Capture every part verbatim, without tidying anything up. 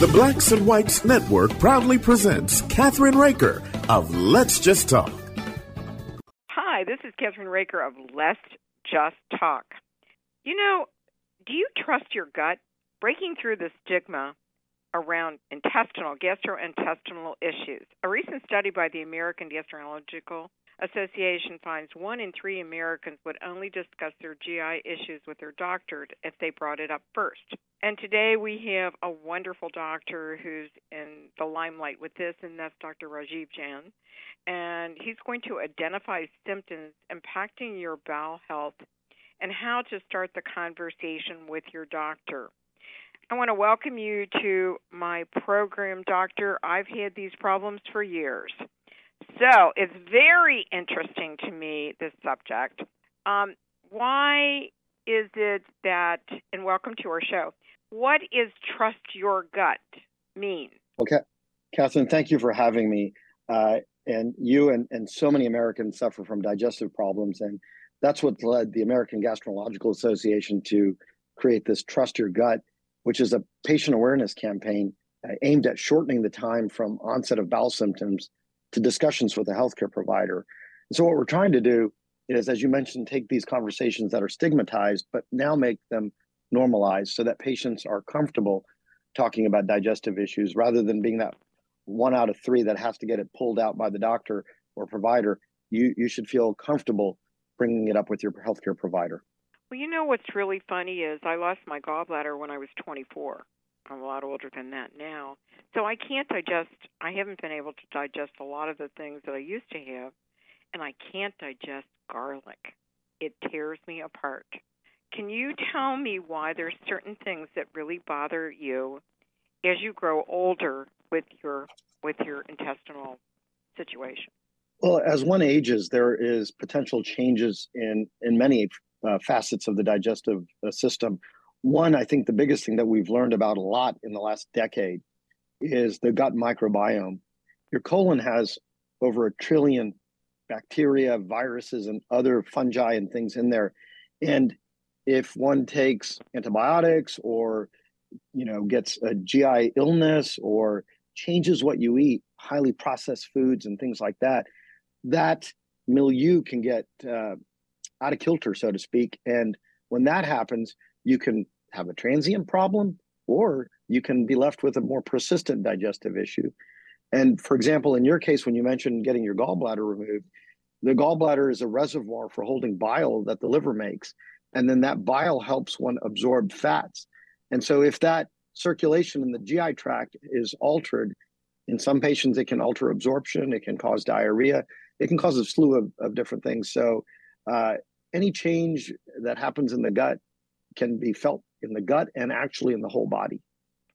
The Blacks and Whites Network proudly presents Katherine Riker of Let's Just Talk. Hi, this is Katherine Riker of Let's Just Talk. You know, do you trust your gut? Breaking through the stigma around intestinal, gastrointestinal issues. A recent study by the American Gastroenterological Association finds one in three Americans would only discuss their G I issues with their doctor if they brought it up first. And today we have a wonderful doctor who's in the limelight with this, and that's Doctor Rajiv Jain. And he's going to identify symptoms impacting your bowel health and how to start the conversation with your doctor. I want to welcome you to my program, Doctor. I've had these problems for years. So it's very interesting to me, this subject. Um, why is it that, and welcome to our show, what is Trust Your Gut mean? Okay, Katherine, thank you for having me. Uh, and you and, and so many Americans suffer from digestive problems, and that's what led the American Gastroenterological Association to create this Trust Your Gut, which is a patient awareness campaign aimed at shortening the time from onset of bowel symptoms to discussions with a healthcare provider. And so what we're trying to do is, as you mentioned, take these conversations that are stigmatized, but now make them normalized so that patients are comfortable talking about digestive issues rather than being that one out of three that has to get it pulled out by the doctor or provider. You, you should feel comfortable bringing it up with your healthcare provider. Well, you know what's really funny is I lost my gallbladder when I was twenty-four. I'm a lot older than that now. So I can't digest, I haven't been able to digest a lot of the things that I used to have, and I can't digest garlic. It tears me apart. Can you tell me why there's certain things that really bother you as you grow older with your with your intestinal situation? Well, as one ages, there is potential changes in, in many Uh, facets of the digestive uh, system. One, I think the biggest thing that we've learned about a lot in the last decade is the gut microbiome. Your colon has over a trillion bacteria, viruses, and other fungi and things in there. And if one takes antibiotics or, you know, gets a G I illness or changes what you eat, highly processed foods and things like that, that milieu can get uh, out of kilter, so to speak. And when that happens, you can have a transient problem, or you can be left with a more persistent digestive issue. And for example, in your case, when you mentioned getting your gallbladder removed, the gallbladder is a reservoir for holding bile that the liver makes. And then that bile helps one absorb fats. And so if that circulation in the G I tract is altered, in some patients, it can alter absorption. It can cause diarrhea. It can cause a slew of, of different things. So Uh, any change that happens in the gut can be felt in the gut and actually in the whole body.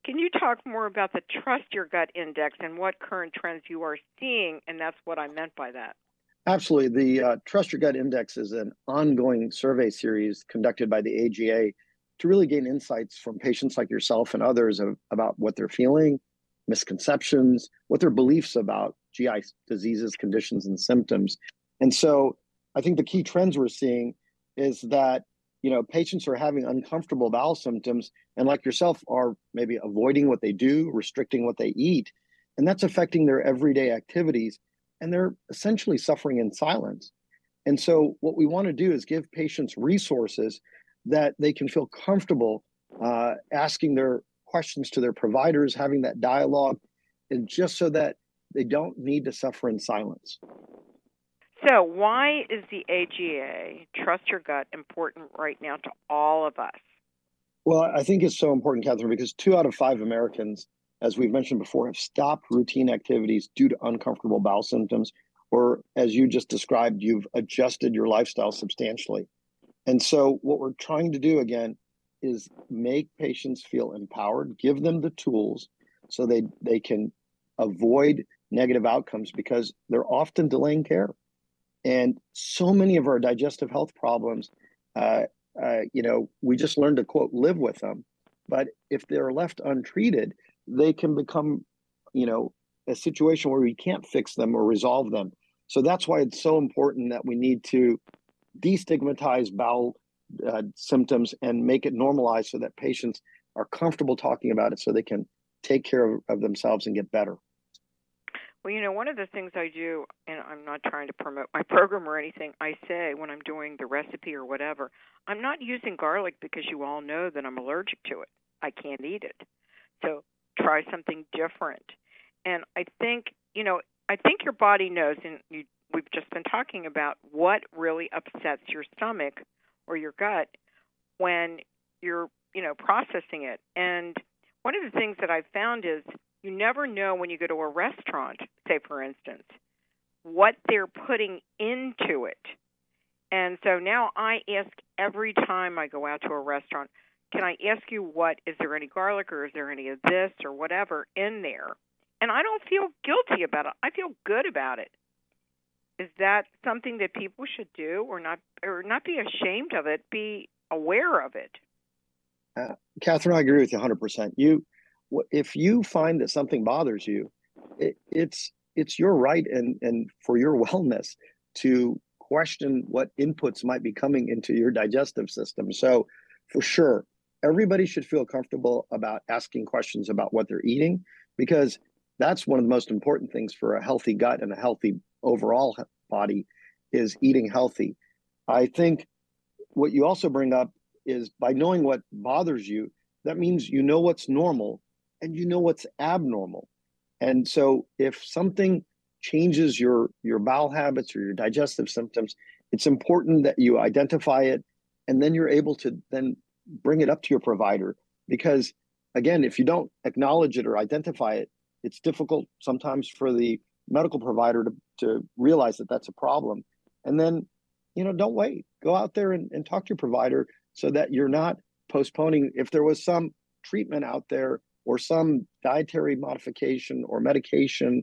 Can you talk more about the Trust Your Gut Index and what current trends you are seeing? And that's what I meant by that. Absolutely. The uh, Trust Your Gut Index is an ongoing survey series conducted by the A G A to really gain insights from patients like yourself and others of, about what they're feeling, misconceptions, what their beliefs about G I diseases, conditions, and symptoms. And so I think the key trends we're seeing is that, you know, patients are having uncomfortable bowel symptoms and, like yourself, are maybe avoiding what they do, restricting what they eat, and that's affecting their everyday activities, and they're essentially suffering in silence. And so what we want to do is give patients resources that they can feel comfortable uh, asking their questions to their providers, having that dialogue, and just so that they don't need to suffer in silence. So why is the A G A, Trust Your Gut, important right now to all of us? Well, I think it's so important, Katherine, because two out of five Americans, as we've mentioned before, have stopped routine activities due to uncomfortable bowel symptoms, or as you just described, you've adjusted your lifestyle substantially. And so what we're trying to do, again, is make patients feel empowered, give them the tools so they, they can avoid negative outcomes because they're often delaying care. And so many of our digestive health problems, uh, uh, you know, we just learn to, quote, live with them. But if they're left untreated, they can become, you know, a situation where we can't fix them or resolve them. So that's why it's so important that we need to destigmatize bowel uh, symptoms and make it normalized so that patients are comfortable talking about it so they can take care of, of themselves and get better? Well, you know, one of the things I do, and I'm not trying to promote my program or anything, I say when I'm doing the recipe or whatever, I'm not using garlic because you all know that I'm allergic to it. I can't eat it. So try something different. And I think, you know, I think your body knows, and you, we've just been talking about what really upsets your stomach or your gut when you're, you know, processing it. And one of the things that I've found is, you never know when you go to a restaurant, say, for instance, what they're putting into it. And so now I ask every time I go out to a restaurant, can I ask you what, is there any garlic or is there any of this or whatever in there? And I don't feel guilty about it. I feel good about it. Is that something that people should do or not, or not be ashamed of it, be aware of it? Uh, Katherine, I agree with you one hundred percent. You... If you find that something bothers you, it, it's it's your right and, and for your wellness to question what inputs might be coming into your digestive system. So for sure, everybody should feel comfortable about asking questions about what they're eating, because that's one of the most important things for a healthy gut and a healthy overall body is eating healthy. I think what you also bring up is by knowing what bothers you, that means you know what's normal and you know what's abnormal. And so if something changes your, your bowel habits or your digestive symptoms, it's important that you identify it, and then you're able to then bring it up to your provider. Because again, if you don't acknowledge it or identify it, it's difficult sometimes for the medical provider to, to realize that that's a problem. And then, you know, don't wait, go out there and, and talk to your provider so that you're not postponing. If there was some treatment out there or some dietary modification or medication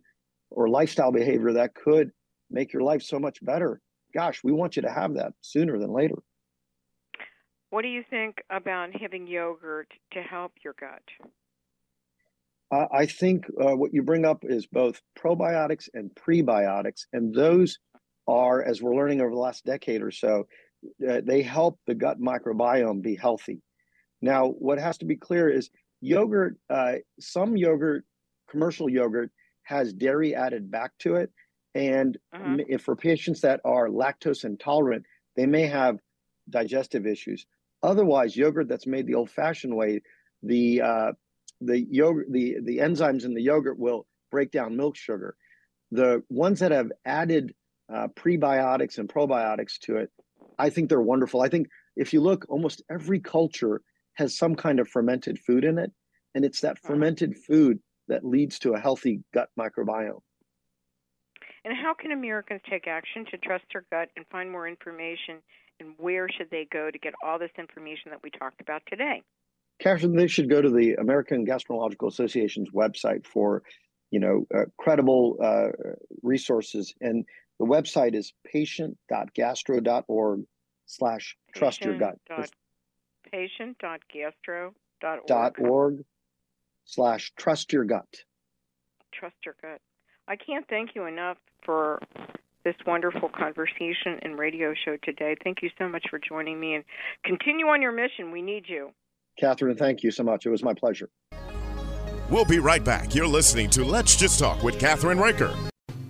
or lifestyle behavior that could make your life so much better, gosh, we want you to have that sooner than later. What do you think about having yogurt to help your gut? Uh, I think uh, what you bring up is both probiotics and prebiotics, and those are, as we're learning over the last decade or so, uh, they help the gut microbiome be healthy. Now, what has to be clear is yogurt, uh, some yogurt, commercial yogurt, has dairy added back to it. And uh-huh. if for patients that are lactose intolerant, they may have digestive issues. Otherwise, yogurt that's made the old-fashioned way, the uh, the yogurt, the, the enzymes in the yogurt will break down milk sugar. The ones that have added uh, prebiotics and probiotics to it, I think they're wonderful. I think if you look, almost every culture has some kind of fermented food in it. And it's that fermented food that leads to a healthy gut microbiome. And how can Americans take action to trust their gut and find more information? And where should they go to get all this information that we talked about today? Katherine, they should go to the American Gastroenterological Association's website for, you know, uh, credible uh, resources. And the website is patient.gastro.org slash trust your gut. patient.gastro.org slash trust your gut. Trust your gut. I can't thank you enough for this wonderful conversation and radio show today. Thank you so much for joining me, and continue on your mission. We need you. Katherine, thank you so much. It was my pleasure. We'll be right back. You're listening to Let's Just Talk with Katherine Riker.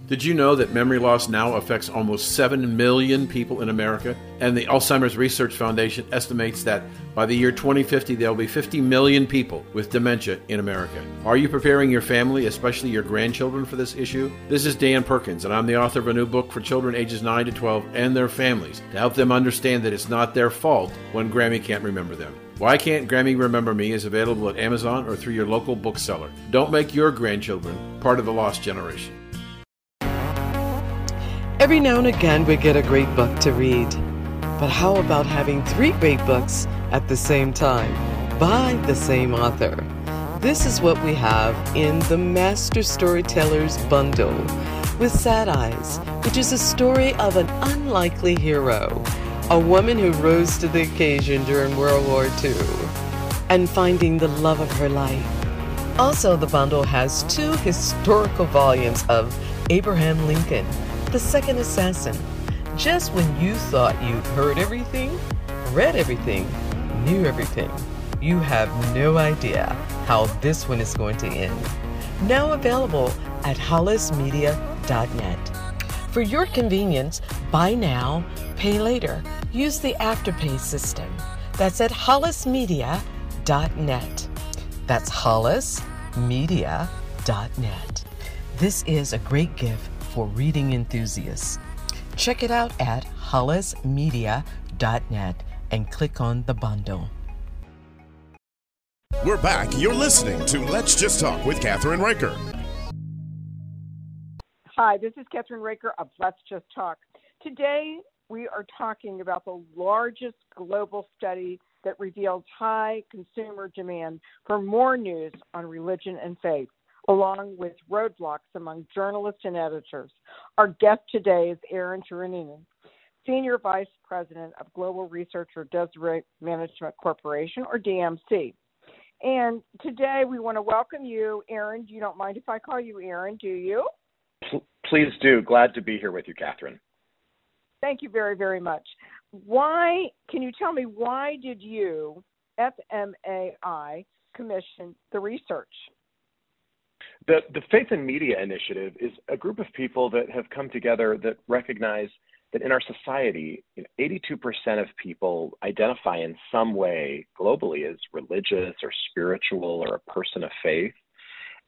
Did you know that memory loss now affects almost seven million people in America? And the Alzheimer's Research Foundation estimates that by the year twenty fifty, there will be fifty million people with dementia in America. Are you preparing your family, especially your grandchildren, for this issue? This is Dan Perkins, and I'm the author of a new book for children ages nine to twelve and their families to help them understand that it's not their fault when Grammy can't remember them. Why Can't Grammy Remember Me is available at Amazon or through your local bookseller. Don't make your grandchildren part of the lost generation. Every now and again, we get a great book to read. But how about having three great books at the same time by the same author? This is what we have in the Master Storytellers Bundle with Sad Eyes, which is a story of an unlikely hero, a woman who rose to the occasion during World War Two, and finding the love of her life. Also, the bundle has two historical volumes of Abraham Lincoln, The Second Assassin. Just when you thought you'd heard everything, read everything, knew everything, you have no idea. how this one is going to end. Now available at harris media dot net. For your convenience, buy now, pay later. Use the Afterpay system. That's at harris media dot net. That's harris media dot net. This is a great gift for reading enthusiasts. Check it out at harris media dot net and click on the bundle. We're back. You're listening to Let's Just Talk with Katherine Riker. Hi, this is Katherine Riker of Let's Just Talk. Today, we are talking about the largest global study that reveals high consumer demand for more news on religion and faith, along with roadblocks among journalists and editors. Our guest today is Aaron Turanini, Senior Vice President of Global Research for Deseret Management Corporation, or D M C. And today we want to welcome you, Aaron. You don't mind if I call you Aaron, do you? Please do. Glad to be here with you, Katherine. Thank you very, very much. Why, can you tell me, why did you, F M A I, commission the research? The, the Faith and Media Initiative is a group of people that have come together that recognize that in our society, you know, eighty-two percent of people identify in some way globally as religious or spiritual or a person of faith.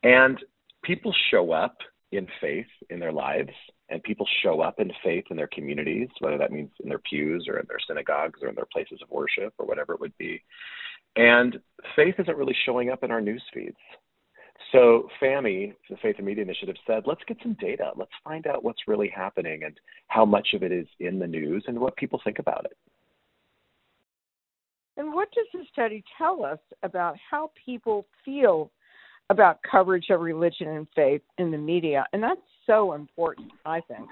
And people show up in faith in their lives, and people show up in faith in their communities, whether that means in their pews or in their synagogues or in their places of worship or whatever it would be. And faith isn't really showing up in our news feeds. So FAMI, the Faith and Media Initiative, said, let's get some data. Let's find out what's really happening and how much of it is in the news and what people think about it. And what does the study tell us about how people feel about coverage of religion and faith in the media? And that's so important, I think.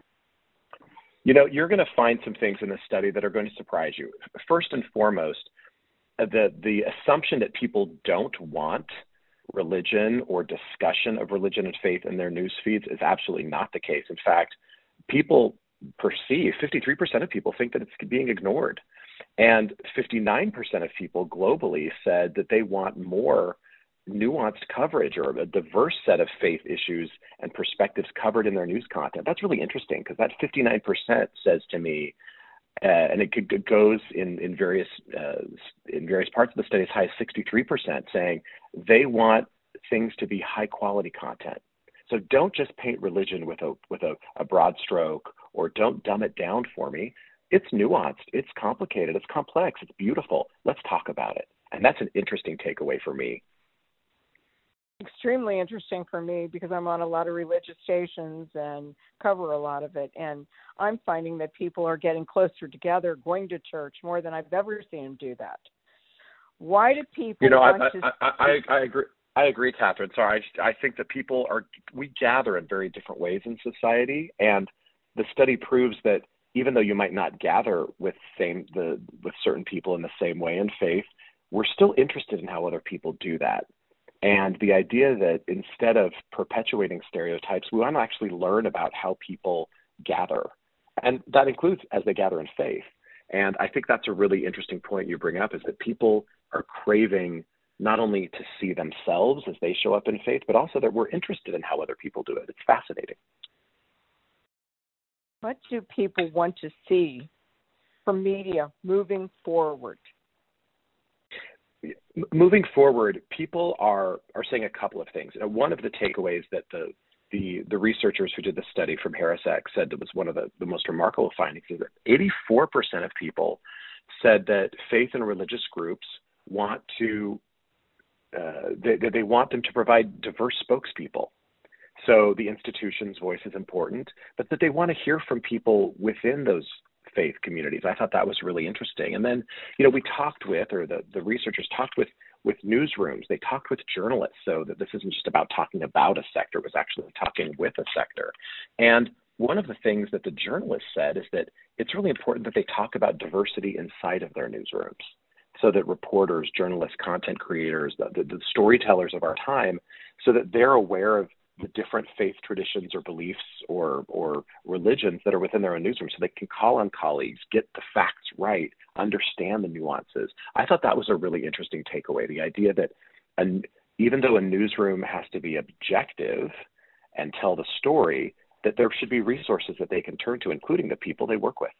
You know, you're going to find some things in this study that are going to surprise you. First and foremost, the, the assumption that people don't want religion or discussion of religion and faith in their news feeds is absolutely not the case. In fact, people perceive, fifty-three percent of people think that it's being ignored. And fifty-nine percent of people globally said that they want more nuanced coverage or a diverse set of faith issues and perspectives covered in their news content. That's really interesting because that fifty-nine percent says to me, uh, and it, could, it goes in, in various uh, in various parts of the study as high as sixty-three percent saying they want things to be high quality content. So don't just paint religion with a with a, a broad stroke, or don't dumb it down for me. It's nuanced. It's complicated. It's complex. It's beautiful. Let's talk about it. And that's an interesting takeaway for me. Extremely interesting for me because I'm on a lot of religious stations and cover a lot of it. And I'm finding that people are getting closer together, going to church more than I've ever seen them do that. Why do people You know, want I, to... I, I, I agree. I agree, Katherine. Sorry, I, I think that people are, we gather in very different ways in society. And the study proves that even though you might not gather with same the with certain people in the same way in faith, we're still interested in how other people do that. And the idea that instead of perpetuating stereotypes, we want to actually learn about how people gather. And that includes as they gather in faith. And I think that's a really interesting point you bring up, is that people are craving not only to see themselves as they show up in faith, but also that we're interested in how other people do it. It's fascinating. What do people want to see from media moving forward? Moving forward, people are, are saying a couple of things. One of the takeaways that the, the, the researchers who did the study from HarrisX said that was one of the, the most remarkable findings is that eighty-four percent of people said that faith and religious groups want to uh, they, they want them to provide diverse spokespeople. So the institution's voice is important, but that they want to hear from people within those faith communities. I thought that was really interesting. And then, you know, we talked with, or the, the researchers talked with, with newsrooms. They talked with journalists, so that this isn't just about talking about a sector, it was actually talking with a sector. And one of the things that the journalists said is that it's really important that they talk about diversity inside of their newsrooms, so that reporters, journalists, content creators, the, the, the storytellers of our time, so that they're aware of the different faith traditions or beliefs or or religions that are within their own newsroom, so they can call on colleagues, get the facts right, understand the nuances. I thought that was a really interesting takeaway, the idea that an, even though a newsroom has to be objective and tell the story, that there should be resources that they can turn to, including the people they work with.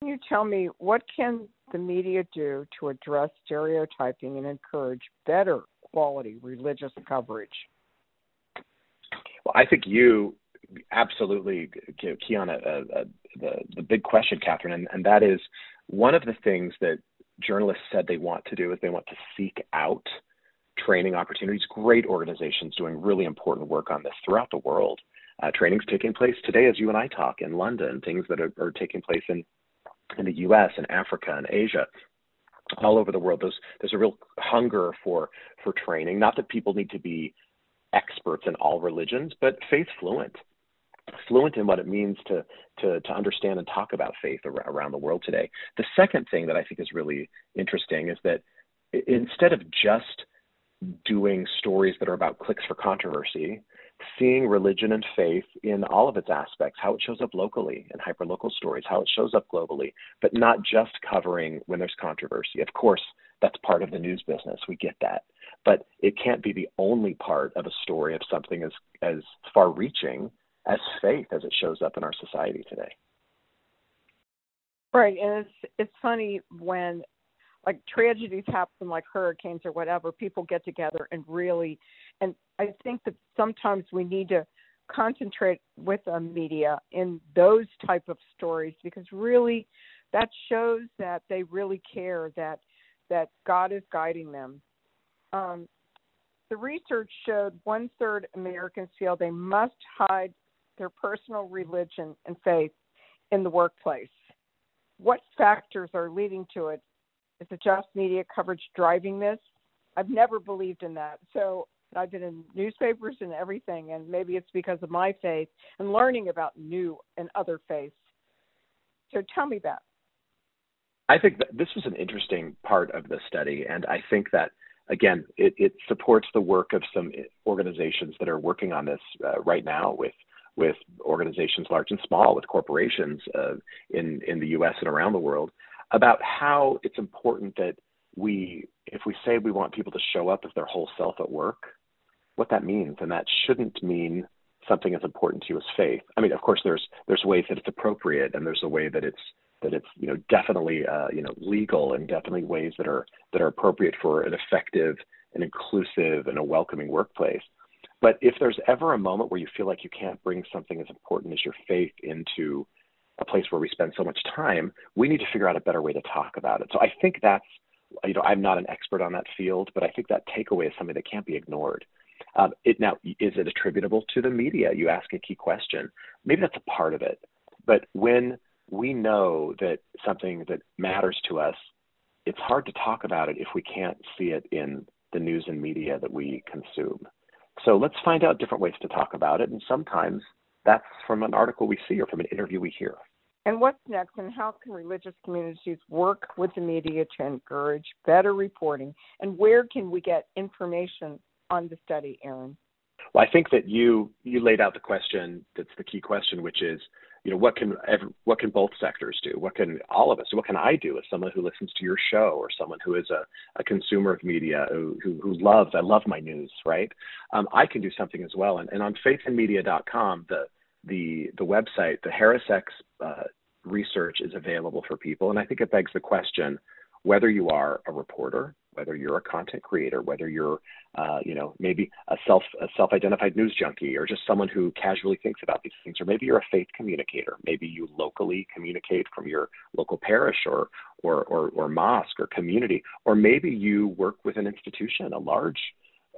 Can you tell me, what can the media do to address stereotyping and encourage better quality religious coverage? Well, I think you absolutely key on a, a, a, the, the big question, Katherine, and, and that is one of the things that journalists said they want to do is they want to seek out training opportunities. Great organizations doing really important work on this throughout the world. Uh, training's taking place today as you and I talk in London, things that are, are taking place in, in the U S and Africa and Asia, all over the world. There's, there's a real hunger for, for training. Not that people need to be experts in all religions, but faith fluent, fluent in what it means to, to, to understand and talk about faith around the world today. The second thing that I think is really interesting is that instead of just doing stories that are about clicks for controversy, seeing religion and faith in all of its aspects, how it shows up locally in hyperlocal stories, how it shows up globally, but not just covering when there's controversy. Of course, that's part of the news business. We get that. But it can't be the only part of a story of something as, as far-reaching as faith as it shows up in our society today. Right. And it's it's funny when, like, tragedies happen, like hurricanes or whatever, people get together and really, and I think that sometimes we need to concentrate with the media in those type of stories, because really that shows that they really care, that that God is guiding them. Um, the research showed one-third Americans feel they must hide their personal religion and faith in the workplace. What factors are leading to it? Is it just media coverage driving this? I've never believed in that. So I've been in newspapers and everything, and maybe it's because of my faith and learning about new and other faiths. So tell me that. I think that this was an interesting part of the study, and I think that, again, it, it supports the work of some organizations that are working on this uh, right now with with organizations large and small, with corporations uh, in, in the U S and around the world, about how it's important that we, if we say we want people to show up as their whole self at work, what that means. And that shouldn't mean something as important to you as faith. I mean, of course, there's there's ways that it's appropriate, and there's a way that it's that it's, you know, definitely, uh, you know, legal, and definitely ways that are that are appropriate for an effective and inclusive and a welcoming workplace. But if there's ever a moment where you feel like you can't bring something as important as your faith into a place where we spend so much time, we need to figure out a better way to talk about it. So I think that's, you know, I'm not an expert on that field, but I think that takeaway is something that can't be ignored. Um, it now, is it attributable to the media? You ask a key question. Maybe that's a part of it. But when we know that something that matters to us, it's hard to talk about it if we can't see it in the news and media that we consume. So let's find out different ways to talk about it. And sometimes that's from an article we see or from an interview we hear. And what's next, and how can religious communities work with the media to encourage better reporting? And where can we get information on the study, Aaron? Well, I think that you you laid out the question that's the key question, which is, you know, what can every, what can both sectors do? What can all of us do? What can I do as someone who listens to your show, or someone who is a, a consumer of media, who, who, who loves, I love my news, right? Um, I can do something as well. And, and on faith and media dot com, the, the, the website, the HarrisX uh, research is available for people. And I think it begs the question, whether you are a reporter, whether you're a content creator, whether you're, uh, you know, maybe a self a self-identified news junkie, or just someone who casually thinks about these things, or maybe you're a faith communicator. Maybe you locally communicate from your local parish or or or, or mosque or community, or maybe you work with an institution, a large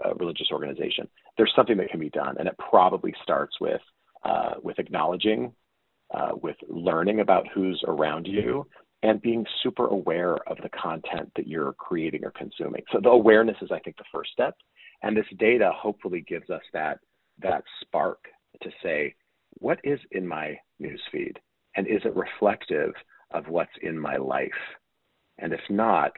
uh, religious organization. There's something that can be done, and it probably starts with uh, with acknowledging, uh, with learning about who's around you, and being super aware of the content that you're creating or consuming. So the awareness is, I think, the first step. And this data hopefully gives us that that spark to say, what is in my newsfeed? And is it reflective of what's in my life? And if not,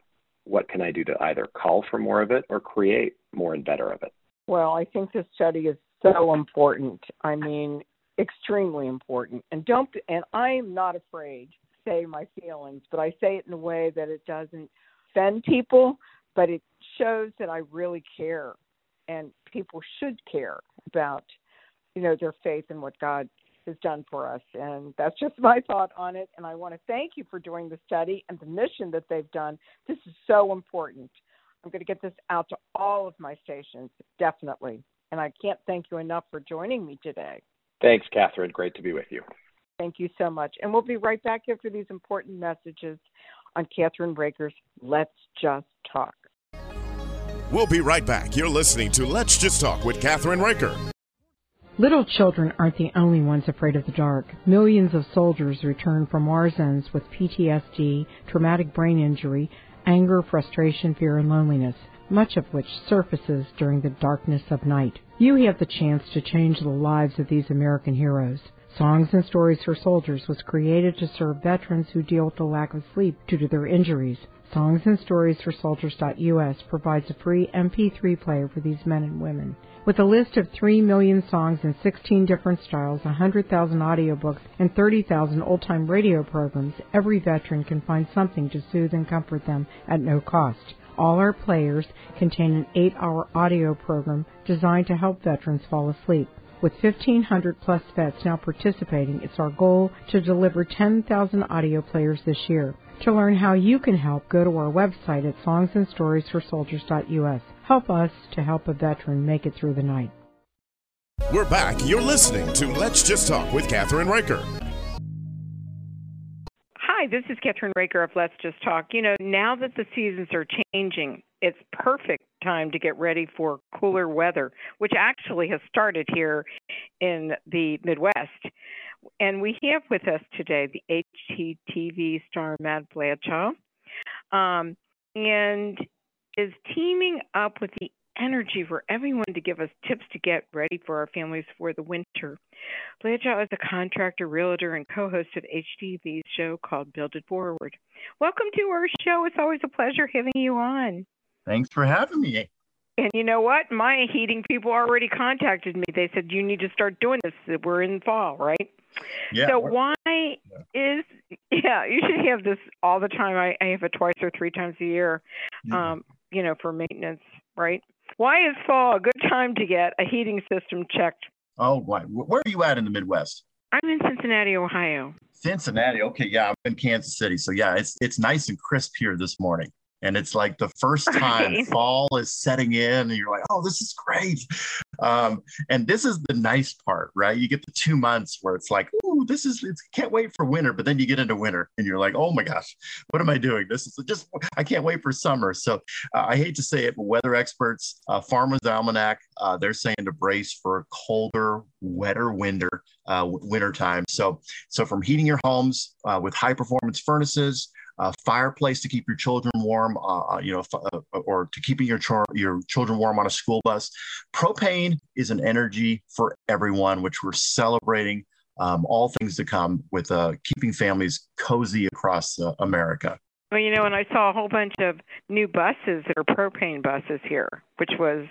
what can I do to either call for more of it or create more and better of it? Well, I think this study is so important. I mean, extremely important. And don't, and I'm not afraid say my feelings, but I say it in a way that it doesn't offend people, but it shows that I really care, and people should care about, you know, their faith and what God has done for us. And that's just my thought on it. And I want to thank you for doing the study and the mission that they've done. This is so important. I'm going to get this out to all of my stations, definitely. And I can't thank you enough for joining me today. Thanks, Katherine. Great to be with you. Thank you so much. And we'll be right back after these important messages on Katherine Riker's Let's Just Talk. We'll be right back. You're listening to Let's Just Talk with Katherine Riker. Little children aren't the only ones afraid of the dark. Millions of soldiers return from war zones with P T S D, traumatic brain injury, anger, frustration, fear, and loneliness, much of which surfaces during the darkness of night. You have the chance to change the lives of these American heroes. Songs and Stories for Soldiers was created to serve veterans who deal with the lack of sleep due to their injuries. Songs and Stories for Soldiers dot U S provides a free M P three player for these men and women. With a list of three million songs in sixteen different styles, one hundred thousand audiobooks, and thirty thousand old-time radio programs, every veteran can find something to soothe and comfort them at no cost. All our players contain an eight-hour audio program designed to help veterans fall asleep. With fifteen hundred plus vets now participating, it's our goal to deliver ten thousand audio players this year. To learn how you can help, go to our website at songs and stories for soldiers dot U S. Help us to help a veteran make it through the night. We're back. You're listening to Let's Just Talk with Katherine Riker. Hi, this is Katherine Riker of Let's Just Talk. You know, now that the seasons are changing, it's perfect time to get ready for cooler weather, which actually has started here in the Midwest. And we have with us today the H G T V star Matt Blanchard, um, and is teaming up with the Energy for Everyone to give us tips to get ready for our families for the winter. Blanchard is a contractor, realtor, and co-host of H G T V's show called Build It Forward. Welcome to our show. It's always a pleasure having you on. Thanks for having me. And you know what? My heating people already contacted me. They said, you need to start doing this. We're in fall, right? Yeah. So why yeah. is, yeah, you should have this all the time. I, I have it twice or three times a year, yeah. um, you know, for maintenance, right? Why is fall a good time to get a heating system checked? Oh, why? Where are you at in the Midwest? I'm in Cincinnati, Ohio. Cincinnati. Okay. Yeah. I'm in Kansas City. So yeah, it's it's nice and crisp here this morning. And it's like the first time right. fall is setting in and you're like, oh, this is great. Um, and this is the nice part, right? You get the two months where it's like, oh, this is, it's, can't wait for winter. But then you get into winter and you're like, oh my gosh, what am I doing? This is just, I can't wait for summer. So uh, I hate to say it, but weather experts, uh, Farmer's Almanac, uh, they're saying to brace for a colder, wetter winter, uh, winter time. So, so from heating your homes uh, with high performance furnaces, a fireplace to keep your children warm, uh, you know, f- or to keeping your ch- your children warm on a school bus. Propane is an energy for everyone, which we're celebrating um, all things to come with uh, keeping families cozy across uh, America. Well, you know, and I saw a whole bunch of new buses that are propane buses here, which was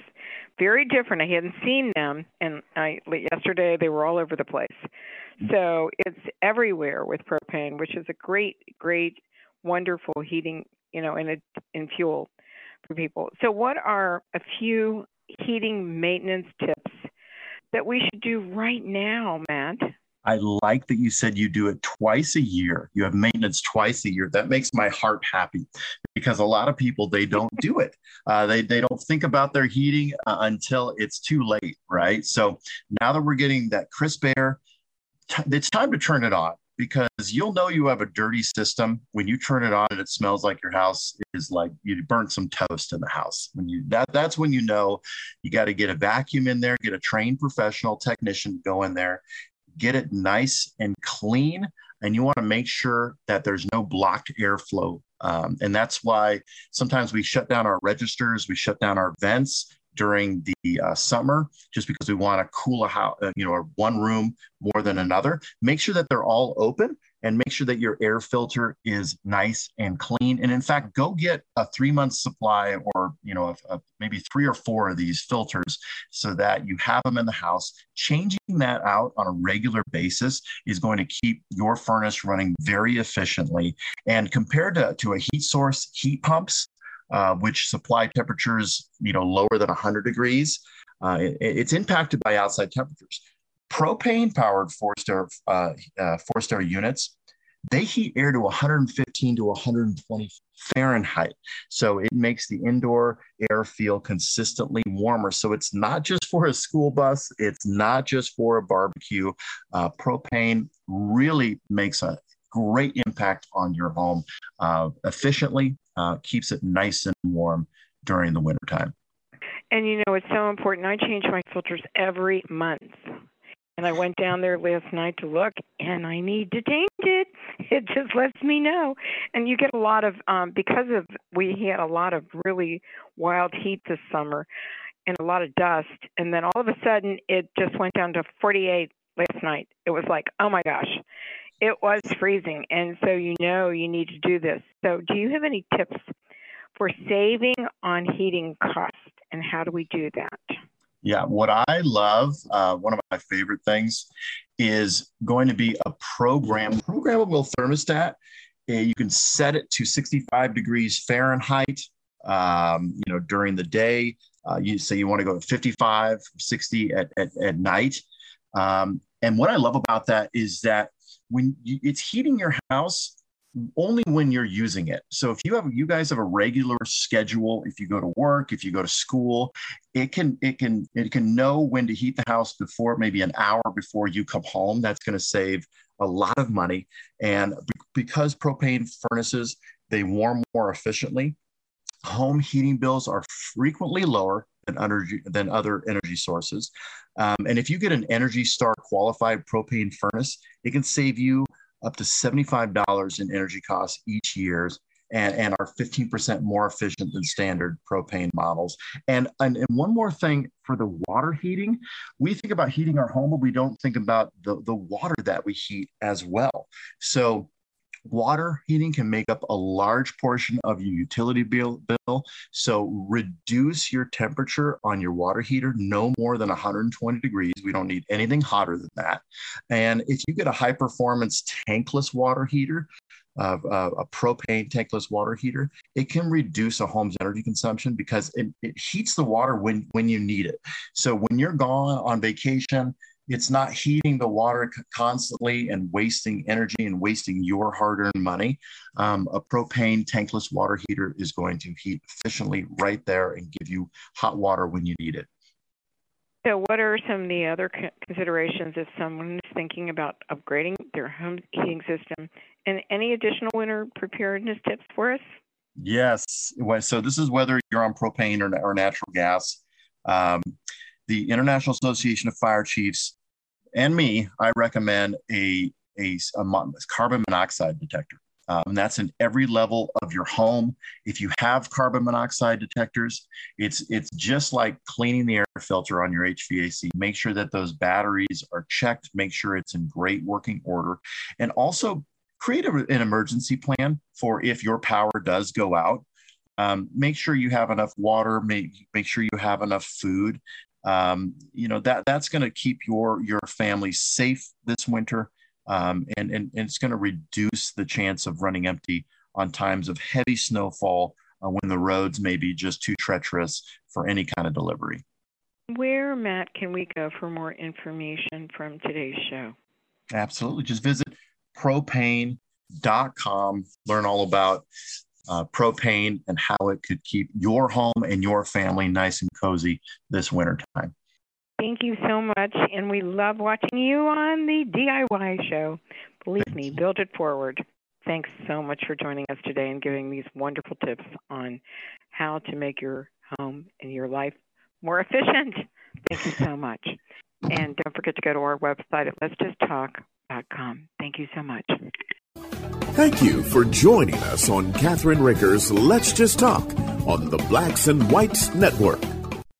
very different. I hadn't seen them, and I, yesterday they were all over the place. So it's everywhere with propane, which is a great, great wonderful heating, you know, and in, in fuel for people. So what are a few heating maintenance tips that we should do right now, Matt? I like that you said you do it twice a year. You have maintenance twice a year. That makes my heart happy because a lot of people, they don't do it. Uh, they, they don't think about their heating uh, until it's too late, right? So now that we're getting that crisp air, t- it's time to turn it on. Because you'll know you have a dirty system when you turn it on and it smells like your house is like you burned some toast in the house. When you that that's when you know you got to get a vacuum in there, get a trained professional technician to go in there, get it nice and clean, and you want to make sure that there's no blocked airflow. Um, and that's why sometimes we shut down our registers, we shut down our vents during the uh, summer, just because we want to cool a house, uh, you know, one room more than another. Make sure that they're all open and make sure that your air filter is nice and clean. And in fact, go get a three month supply or, you know, a, a, maybe three or four of these filters so that you have them in the house. Changing that out on a regular basis is going to keep your furnace running very efficiently. And compared to, to a heat source, heat pumps, uh, which supply temperatures, you know, lower than one hundred degrees. Uh, it, it's impacted by outside temperatures. Propane-powered four-star uh, uh, four-star units, they heat air to one hundred fifteen to one hundred twenty Fahrenheit. So it makes the indoor air feel consistently warmer. So it's not just for a school bus. It's not just for a barbecue. Uh, propane really makes a great impact on your home uh, efficiently, uh, keeps it nice and warm during the wintertime. And, you know, it's so important. I change my filters every month. And I went down there last night to look, and I need to change it. It just lets me know. And you get a lot of, um, because of we had a lot of really wild heat this summer and a lot of dust. And then all of a sudden, it just went down to forty-eight last night. It was like, oh, my gosh, it was freezing. And so you know you need to do this. So do you have any tips for saving on heating costs, and how do we do that? Yeah, what I love, uh, one of my favorite things is going to be a program, programmable thermostat. Uh, you can set it to sixty-five degrees Fahrenheit, um, you know, during the day. Uh, you say you want to go to fifty-five, sixty at, at, at night. Um, and what I love about that is that when you, it's heating your house only when you're using it. So if you have, you guys have a regular schedule, if you go to work, if you go to school, it can, it can, it can know when to heat the house before, maybe an hour before you come home. That's going to save a lot of money. And because propane furnaces, they warm more efficiently, home heating bills are frequently lower than energy, than other energy sources. Um, and if you get an Energy Star qualified propane furnace, it can save you up to seventy-five dollars in energy costs each year, and, and are fifteen percent more efficient than standard propane models. And, and, and one more thing for the water heating, we think about heating our home, but we don't think about the, the water that we heat as well. So water heating can make up a large portion of your utility bill. bill. So reduce your temperature on your water heater no more than one hundred twenty degrees. We don't need anything hotter than that. And if you get a high-performance tankless water heater, uh, uh, a propane tankless water heater, it can reduce a home's energy consumption because it, it heats the water when, when you need it. So when you're gone on vacation, it's not heating the water constantly and wasting energy and wasting your hard-earned money. Um, a propane tankless water heater is going to heat efficiently right there and give you hot water when you need it. So what are some of the other considerations if someone is thinking about upgrading their home heating system? And any additional winter preparedness tips for us? Yes. So this is whether you're on propane or, or natural gas. Um, The International Association of Fire Chiefs and me, I recommend a, a, a carbon monoxide detector. Um, and that's in every level of your home. If you have carbon monoxide detectors, it's, it's just like cleaning the air filter on your H V A C. Make sure that those batteries are checked. Make sure it's in great working order. And also create a, an emergency plan for if your power does go out. Um, make sure you have enough water. Make, make sure you have enough food. Um, you know, that, that's going to keep your, your family safe this winter. Um, and, and, and it's going to reduce the chance of running empty on times of heavy snowfall uh, when the roads may be just too treacherous for any kind of delivery. Where, Matt, can we go for more information from today's show? Absolutely. Just visit propane dot com, learn all about Uh, propane and how it could keep your home and your family nice and cozy this wintertime. Thank you so much. And we love watching you on the D I Y show. Believe Thanks. me, build it forward. Thanks so much for joining us today and giving these wonderful tips on how to make your home and your life more efficient. Thank you so much. And don't forget to go to our website at lets just talk dot com. Thank you so much. Thank you for joining us on Katherine Riker's Let's Just Talk on the Blacks and Whites Network.